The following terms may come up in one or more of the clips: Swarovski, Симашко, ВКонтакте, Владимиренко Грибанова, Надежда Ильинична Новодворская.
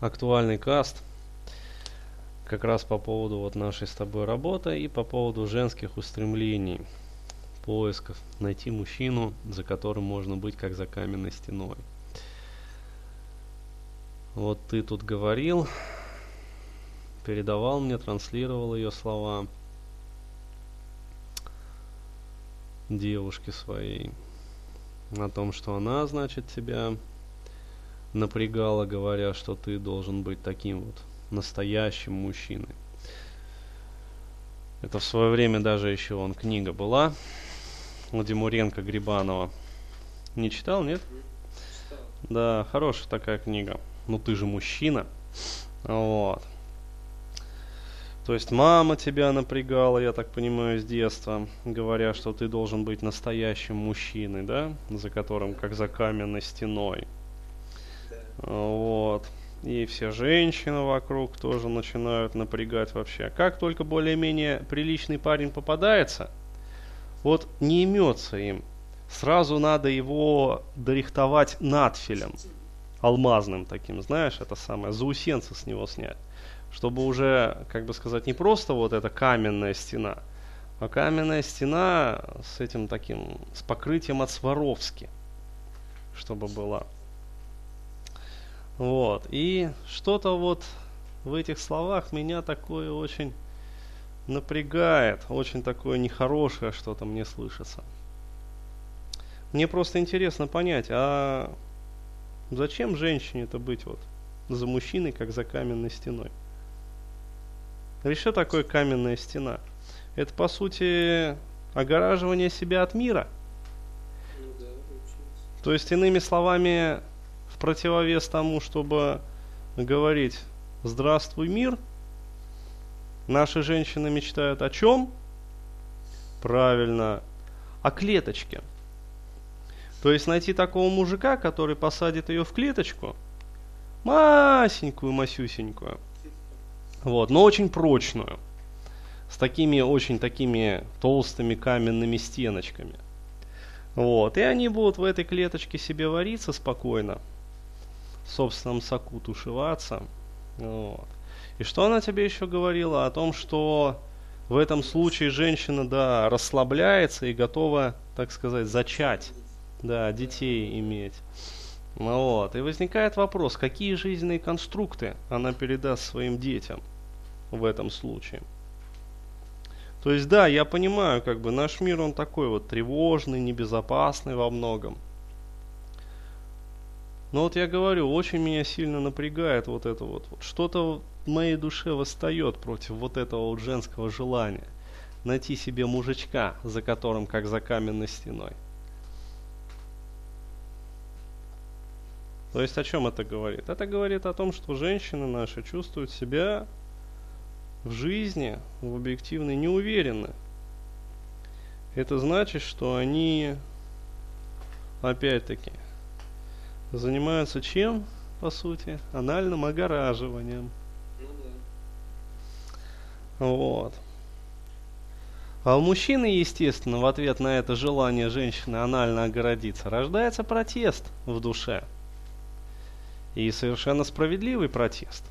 актуальный каст как раз по поводу вот нашей с тобой работы и по поводу женских устремлений, поисков, найти мужчину, за которым можно быть как за каменной стеной. Вот ты тут говорил, передавал мне, транслировал ее слова девушки своей о том, что она, значит, тебя напрягала, говоря, что ты должен быть таким вот настоящим мужчиной. Это в свое время даже еще вон книга была Владимиренко Грибанова. Не читал, нет? Читал. Да, хорошая такая книга. Ну ты же мужчина. Вот. То есть мама тебя напрягала, я так понимаю, с детства, говоря, что ты должен быть настоящим мужчиной, да? За которым как за каменной стеной. Да. Вот. И все женщины вокруг тоже начинают напрягать вообще. Как только более-менее приличный парень попадается, вот не имется им. Сразу надо его дорихтовать надфилем. Алмазным таким, знаешь, это самое, заусенцы с него снять. Чтобы уже, как бы сказать, не просто вот эта каменная стена, а каменная стена с этим таким, с покрытием от Swarovski, чтобы была. Вот, и что-то вот в этих словах меня такое очень напрягает, очень такое нехорошее что-то мне слышится. Мне просто интересно понять, а зачем женщине-то быть вот за мужчиной, как за каменной стеной? Что такое каменная стена? Это, по сути, огораживание себя от мира. Ну да, получается. То есть, иными словами, в противовес тому, чтобы говорить «Здравствуй, мир», наши женщины мечтают о чем? Правильно, о клеточке. То есть, найти такого мужика, который посадит ее в клеточку, масенькую-масюсенькую, вот, но очень прочную, с такими очень такими толстыми каменными стеночками. Вот, и они будут в этой клеточке себе вариться спокойно, в собственном соку тушеваться. Вот. И что она тебе еще говорила? О том, что в этом случае женщина, да, расслабляется и готова, так сказать, зачать, да, детей иметь. Вот. И возникает вопрос, какие жизненные конструкты она передаст своим детям в этом случае. То есть, да, я понимаю, как бы наш мир, он такой вот тревожный, небезопасный во многом. Но вот я говорю, очень меня сильно напрягает вот это вот. Что-то в моей душе восстает против вот этого вот женского желания. Найти себе мужичка, за которым как за каменной стеной. То есть о чем это говорит? Это говорит о том, что женщины наши чувствуют себя в жизни, в объективной, неуверенно. Это значит, что они, опять-таки, занимаются чем, по сути? Анальным огораживанием. Вот. А у мужчины, естественно, в ответ на это желание женщины анально огородиться, рождается протест в душе. И совершенно справедливый протест.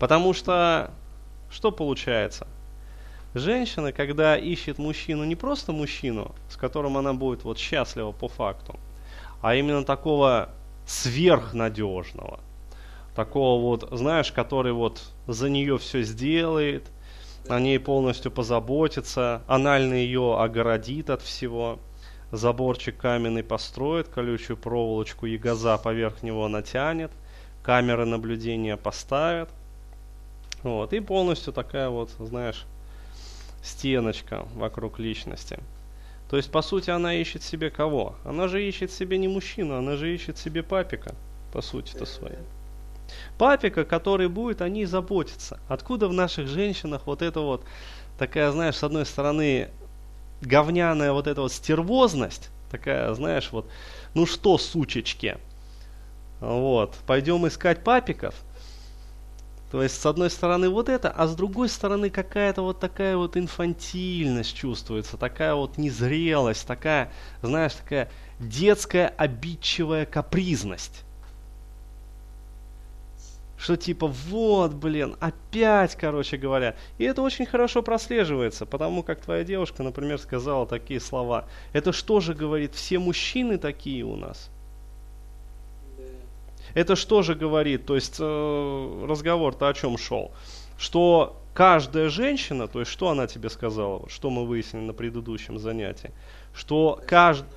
Потому что, что получается? Женщина, когда ищет мужчину, не просто мужчину, с которым она будет вот счастлива по факту, а именно такого сверхнадежного. Такого вот, знаешь, который вот за нее все сделает, о ней полностью позаботится, анально ее огородит от всего. Заборчик каменный построит, колючую проволочку и газа поверх него натянет, камеры наблюдения поставят. Вот, и полностью такая вот, знаешь, стеночка вокруг личности. То есть, по сути, она ищет себе кого? Она же ищет себе не мужчину, она же ищет себе папика, по сути-то своей. Папика, который будет о ней заботиться. Откуда в наших женщинах вот это вот, такая, знаешь, с одной стороны, говняная вот эта вот стервозность, такая, знаешь, вот, ну что, сучечки, вот, пойдем искать папиков. То есть, с одной стороны вот это, а с другой стороны какая-то вот такая вот инфантильность чувствуется, такая вот незрелость, такая, знаешь, такая детская обидчивая капризность. что типа вот, блин, опять, короче говоря. И это очень хорошо прослеживается, потому как твоя девушка, например, сказала такие слова. Это что же говорит, все мужчины такие у нас? Это что же говорит, то есть разговор-то о чем шел? Что каждая женщина, то есть что она тебе сказала, что мы выяснили на предыдущем занятии, что каждая...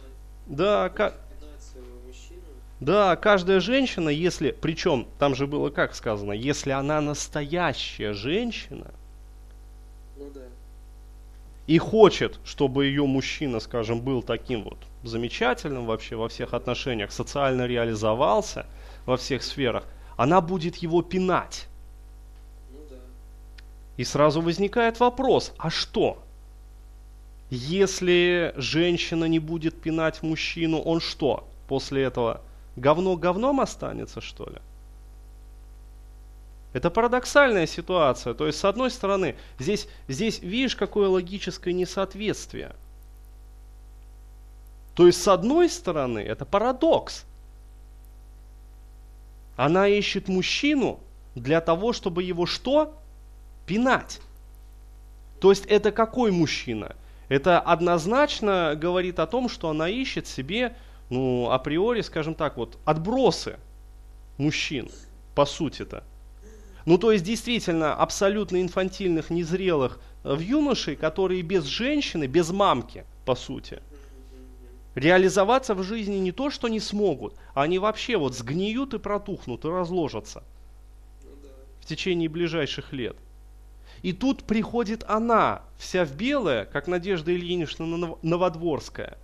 Да, каждая женщина, если, причем там же было как сказано, если она настоящая женщина, ну, да, и хочет, чтобы ее мужчина, скажем, был таким вот замечательным вообще во всех отношениях, социально реализовался во всех сферах, она будет его пинать. Ну, да. И сразу возникает вопрос, а что? Если женщина не будет пинать мужчину, он что? После этого говно говном останется, что ли? Это парадоксальная ситуация. То есть, с одной стороны, здесь видишь, какое логическое несоответствие. То есть, с одной стороны, это парадокс. Она ищет мужчину для того, чтобы его что? Пинать. То есть, это какой мужчина? Это однозначно говорит о том, что она ищет себе, ну, априори, скажем так, вот, отбросы мужчин, по сути-то. Ну, то есть, действительно, абсолютно инфантильных, незрелых в юношей, которые без женщины, без мамки, по сути, реализоваться в жизни не то, что не смогут, а они вообще вот сгниют и протухнут, и разложатся в течение ближайших лет. И тут приходит она, вся в белое, как Надежда Ильинична Новодворская,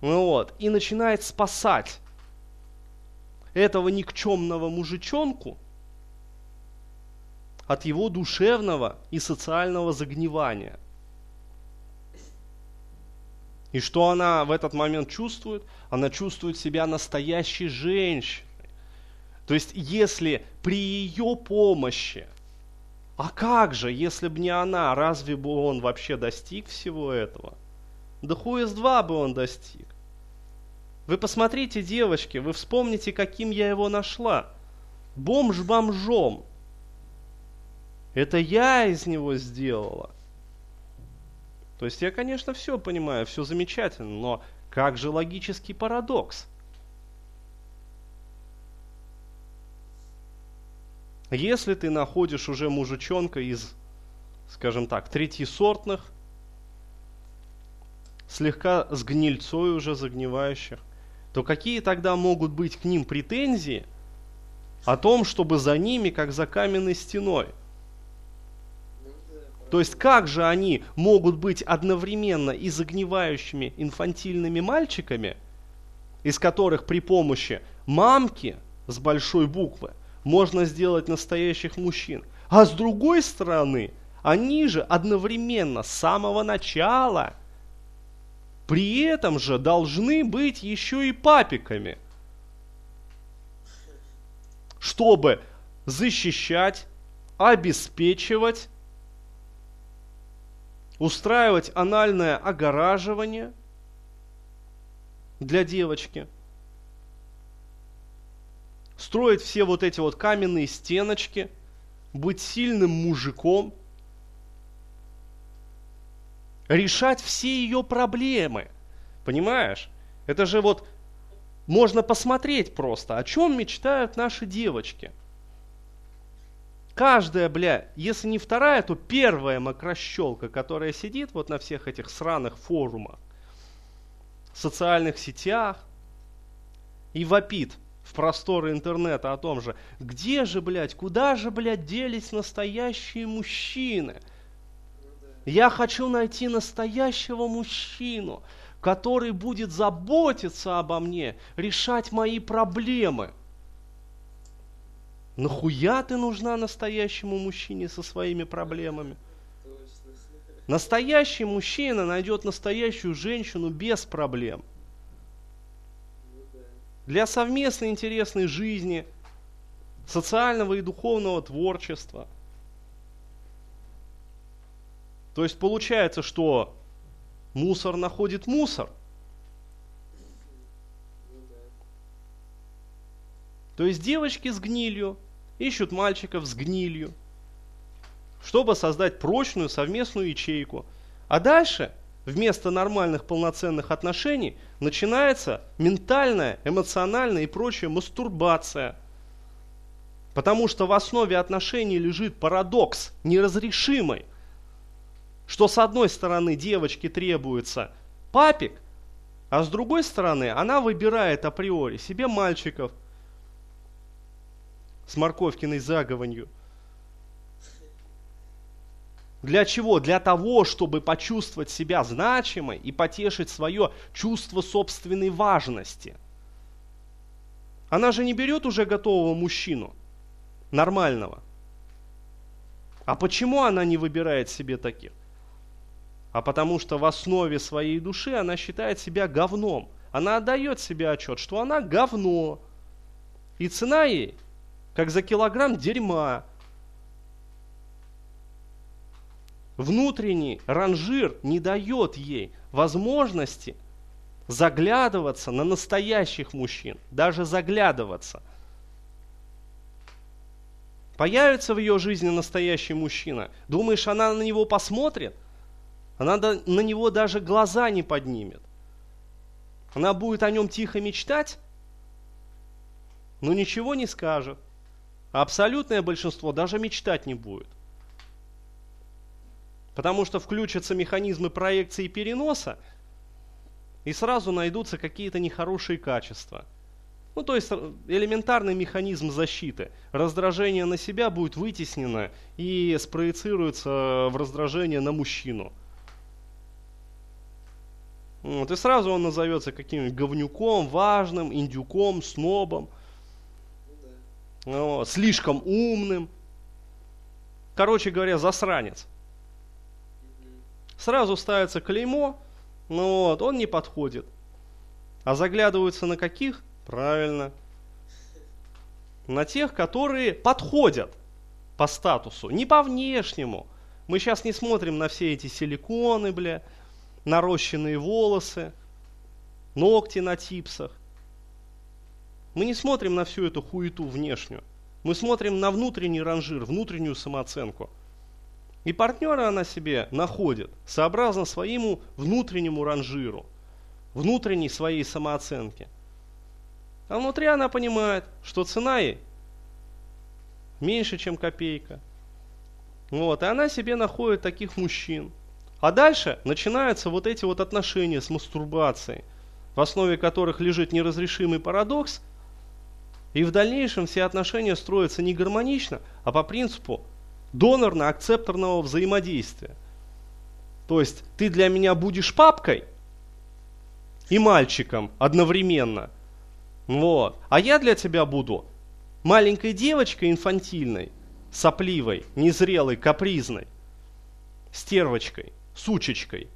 вот, и начинает спасать этого никчемного мужичонку от его душевного и социального загнивания. И что она в этот момент чувствует? Она чувствует себя настоящей женщиной. То есть, если при ее помощи, а как же, если бы не она, разве бы он вообще достиг всего этого? Да хуй с два бы он достиг. Вы посмотрите, девочки, вы вспомните, каким я его нашла. Бомж бомжом. Это я из него сделала. То есть я, конечно, все понимаю, все замечательно, но как же логический парадокс? Если ты находишь уже мужичонка из, скажем так, третьесортных, слегка с гнильцой уже загнивающих, то какие тогда могут быть к ним претензии о том, чтобы за ними, как за каменной стеной? То есть как же они могут быть одновременно и загнивающими инфантильными мальчиками, из которых при помощи мамки с большой буквы можно сделать настоящих мужчин. А с другой стороны, они же одновременно с самого начала при этом же должны быть еще и папиками, чтобы защищать, обеспечивать, устраивать анальное огораживание для девочки, строить все вот эти вот каменные стеночки, быть сильным мужиком, решать все ее проблемы. Понимаешь? Это же вот можно посмотреть просто, о чем мечтают наши девочки. Каждая, бля, если не вторая, то первая мокрощелка, которая сидит вот на всех этих сраных форумах, социальных сетях и вопит в просторы интернета о том же, где же, блядь, куда же, блядь, делись настоящие мужчины? Я хочу найти настоящего мужчину, который будет заботиться обо мне, решать мои проблемы. Нахуя ты нужна настоящему мужчине со своими проблемами? Настоящий мужчина найдет настоящую женщину без проблем. Для совместной интересной жизни, социального и духовного творчества. То есть получается, что мусор находит мусор. То есть девочки с гнилью ищут мальчиков с гнилью, чтобы создать прочную совместную ячейку. А дальше вместо нормальных полноценных отношений начинается ментальная, эмоциональная и прочая мастурбация. Потому что в основе отношений лежит парадокс неразрешимый, что с одной стороны девочке требуется папик, а с другой стороны она выбирает априори себе мальчиков с морковкиной заговорнью. Для чего? Для того, чтобы почувствовать себя значимой и потешить свое чувство собственной важности. Она же не берет уже готового мужчину, нормального. А почему она не выбирает себе таких? А потому что в основе своей души она считает себя говном. Она отдает себе отчет, что она говно. И цена ей, как за килограмм дерьма. Внутренний ранжир не дает ей возможности заглядываться на настоящих мужчин, даже заглядываться. Появится в ее жизни настоящий мужчина, думаешь, она на него посмотрит? Она на него даже глаза не поднимет. Она будет о нем тихо мечтать, но ничего не скажет. А абсолютное большинство даже мечтать не будет. Потому что включатся механизмы проекции и переноса, и сразу найдутся какие-то нехорошие качества. Ну, то есть элементарный механизм защиты. Раздражение на себя будет вытеснено и спроецируется в раздражение на мужчину. Вот, и сразу он назовется каким-нибудь говнюком, важным, индюком, снобом, вот, слишком умным. Короче говоря, засранец. Сразу ставится клеймо, но вот, он не подходит. А заглядываются на каких? Правильно. На тех, которые подходят по статусу, не по внешнему. Мы сейчас не смотрим на все эти силиконы, бля, нарощенные волосы, ногти на типсах. Мы не смотрим на всю эту хуету внешнюю. Мы смотрим на внутренний ранжир, внутреннюю самооценку. И партнера она себе находит сообразно своему внутреннему ранжиру, внутренней своей самооценке. А внутри она понимает, что цена ей меньше, чем копейка. Вот, и она себе находит таких мужчин. А дальше начинаются вот эти вот отношения с мастурбацией, в основе которых лежит неразрешимый парадокс. И в дальнейшем все отношения строятся не гармонично, а по принципу донорно-акцепторного взаимодействия. То есть ты для меня будешь папкой и мальчиком одновременно. Вот. А я для тебя буду маленькой девочкой инфантильной, сопливой, незрелой, капризной, стервочкой, сучечкой.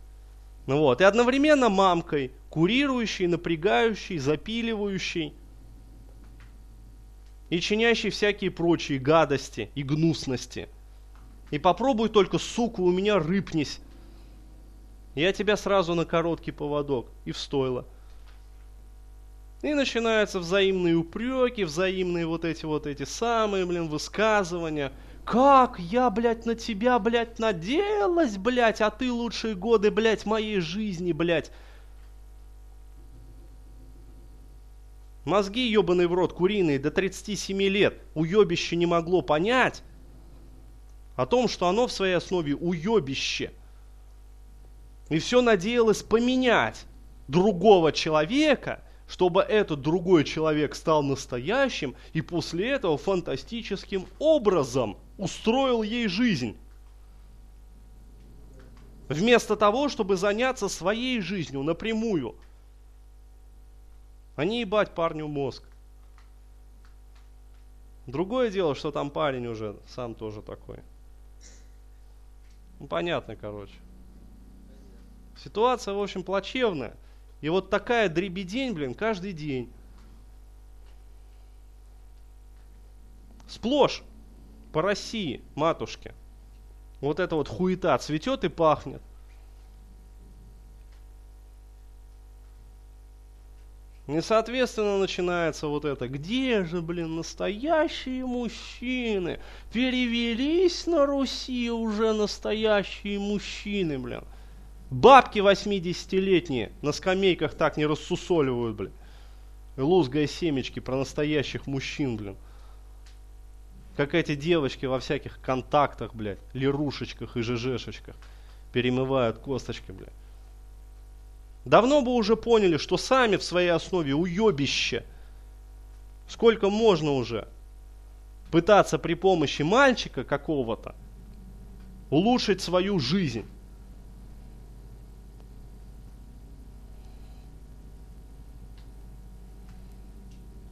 Вот. И одновременно мамкой, курирующей, напрягающей, запиливающей и чинящей всякие прочие гадости и гнусности. И попробуй только, сука, у меня рыпнись. Я тебя сразу на короткий поводок и в стойло. И начинаются взаимные упреки, взаимные вот эти самые, блин, высказывания. Как я, блядь, на тебя, блядь, наделась, блядь, а ты лучшие годы, блядь, моей жизни, блядь. Мозги, ебаные в рот, куриные, до 37 лет уебище не могло понять о том, что оно в своей основе уебище. И все надеялось поменять другого человека, чтобы этот другой человек стал настоящим и после этого фантастическим образом устроил ей жизнь. Вместо того, чтобы заняться своей жизнью напрямую. А не ебать парню мозг. Другое дело, что там парень уже сам тоже такой. Ну, понятно, короче. Ситуация, в общем, плачевная. И вот такая дребедень, блин, каждый день. Сплошь по России, матушке. Вот эта вот хуета цветет и пахнет. И, соответственно, начинается вот это. Где же, блин, настоящие мужчины? Перевелись на Руси уже настоящие мужчины, блин. Бабки 80-летние на скамейках так не рассусоливают, блин. Лузгая семечки про настоящих мужчин, блин. Как эти девочки во всяких контактах, блядь, лирушечках и жжешечках перемывают косточки, блядь. Давно бы уже поняли, что сами в своей основе уебище. Сколько можно уже пытаться при помощи мальчика какого-то улучшить свою жизнь.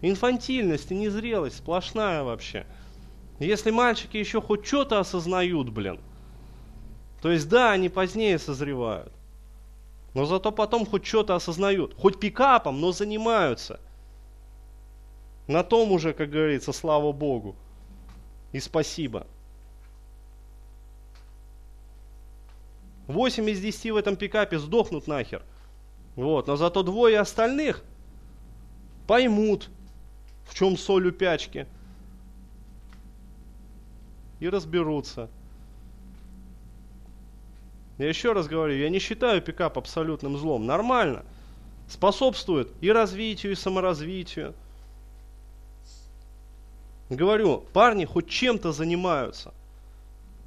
Инфантильность и незрелость сплошная вообще. Если мальчики еще хоть что-то осознают, блин, то есть да, они позднее созревают. Но зато потом хоть что-то осознают. Хоть пикапом, но занимаются. На том уже, как говорится, слава богу. И спасибо. 8 из 10 в этом пикапе сдохнут нахер. Вот. Но зато двое остальных поймут, в чем соль упячки. И разберутся. Я еще раз говорю, я не считаю пикап абсолютным злом. Нормально. Способствует и развитию, и саморазвитию. Говорю, парни хоть чем-то занимаются.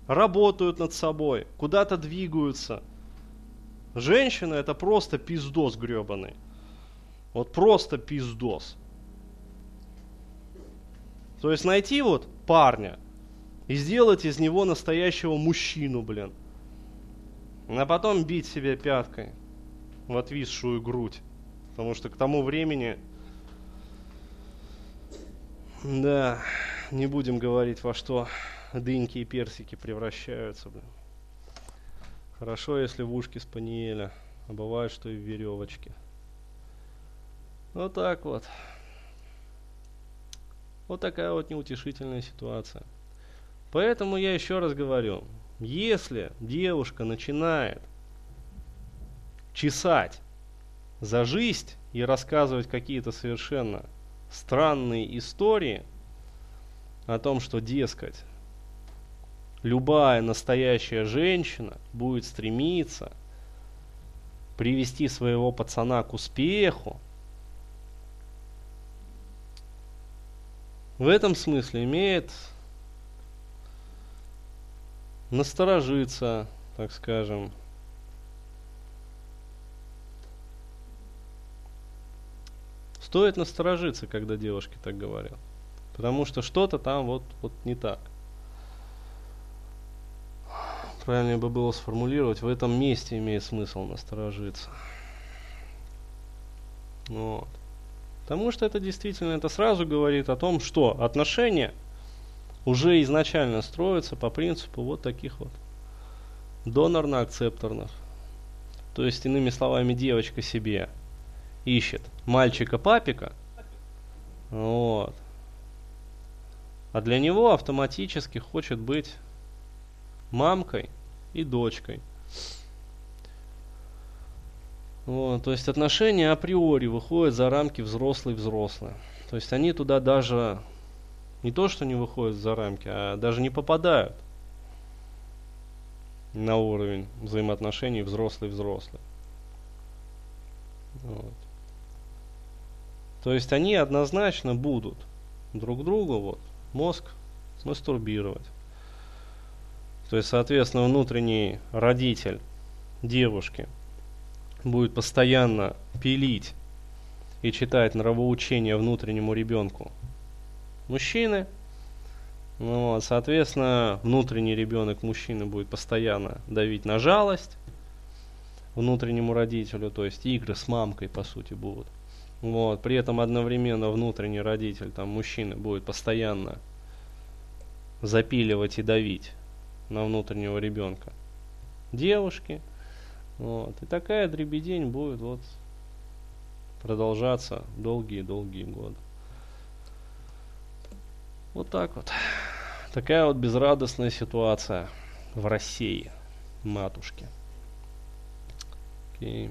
Работают над собой, куда-то двигаются. Женщина — это просто пиздос гребаный. Вот просто пиздос. То есть найти вот парня и сделать из него настоящего мужчину, блин. А потом бить себе пяткой в отвисшую грудь. Потому что к тому времени... Да, не будем говорить, во что дыньки и персики превращаются, блин. Хорошо, если в ушки спаниеля. А бывает, что и в веревочке. Вот так вот. Вот такая вот неутешительная ситуация. Поэтому я еще раз говорю... Если девушка начинает чесать за жизнь и рассказывать какие-то совершенно странные истории о том, что, дескать, любая настоящая женщина будет стремиться привести своего пацана к успеху, в этом смысле имеет... насторожиться, так скажем. Стоит насторожиться, когда девушки так говорят. Потому что что-то там вот не так. Правильнее бы было сформулировать, в этом месте имеет смысл насторожиться. Вот. Потому что это действительно, это сразу говорит о том, что отношения... уже изначально строится по принципу вот таких вот донорно-акцепторных. То есть, иными словами, девочка себе ищет мальчика-папика. Вот. А для него автоматически хочет быть мамкой и дочкой. Вот. То есть отношения априори выходят за рамки взрослый-взрослый. То есть они туда даже... не то, что не выходят за рамки, а даже не попадают на уровень взаимоотношений взрослый-взрослый. Вот. То есть они однозначно будут друг другу вот, мозг мастурбировать. То есть, соответственно, внутренний родитель девушки будет постоянно пилить и читать нравоучения внутреннему ребенку мужчины. Вот, соответственно, внутренний ребенок мужчины будет постоянно давить на жалость внутреннему родителю, то есть игры с мамкой по сути будут. Вот, при этом одновременно внутренний родитель там, мужчины будет постоянно запиливать и давить на внутреннего ребенка девушки. Вот, и такая дребедень будет вот, продолжаться долгие-долгие годы. Вот так вот. Такая вот безрадостная ситуация в России, матушки. Окей.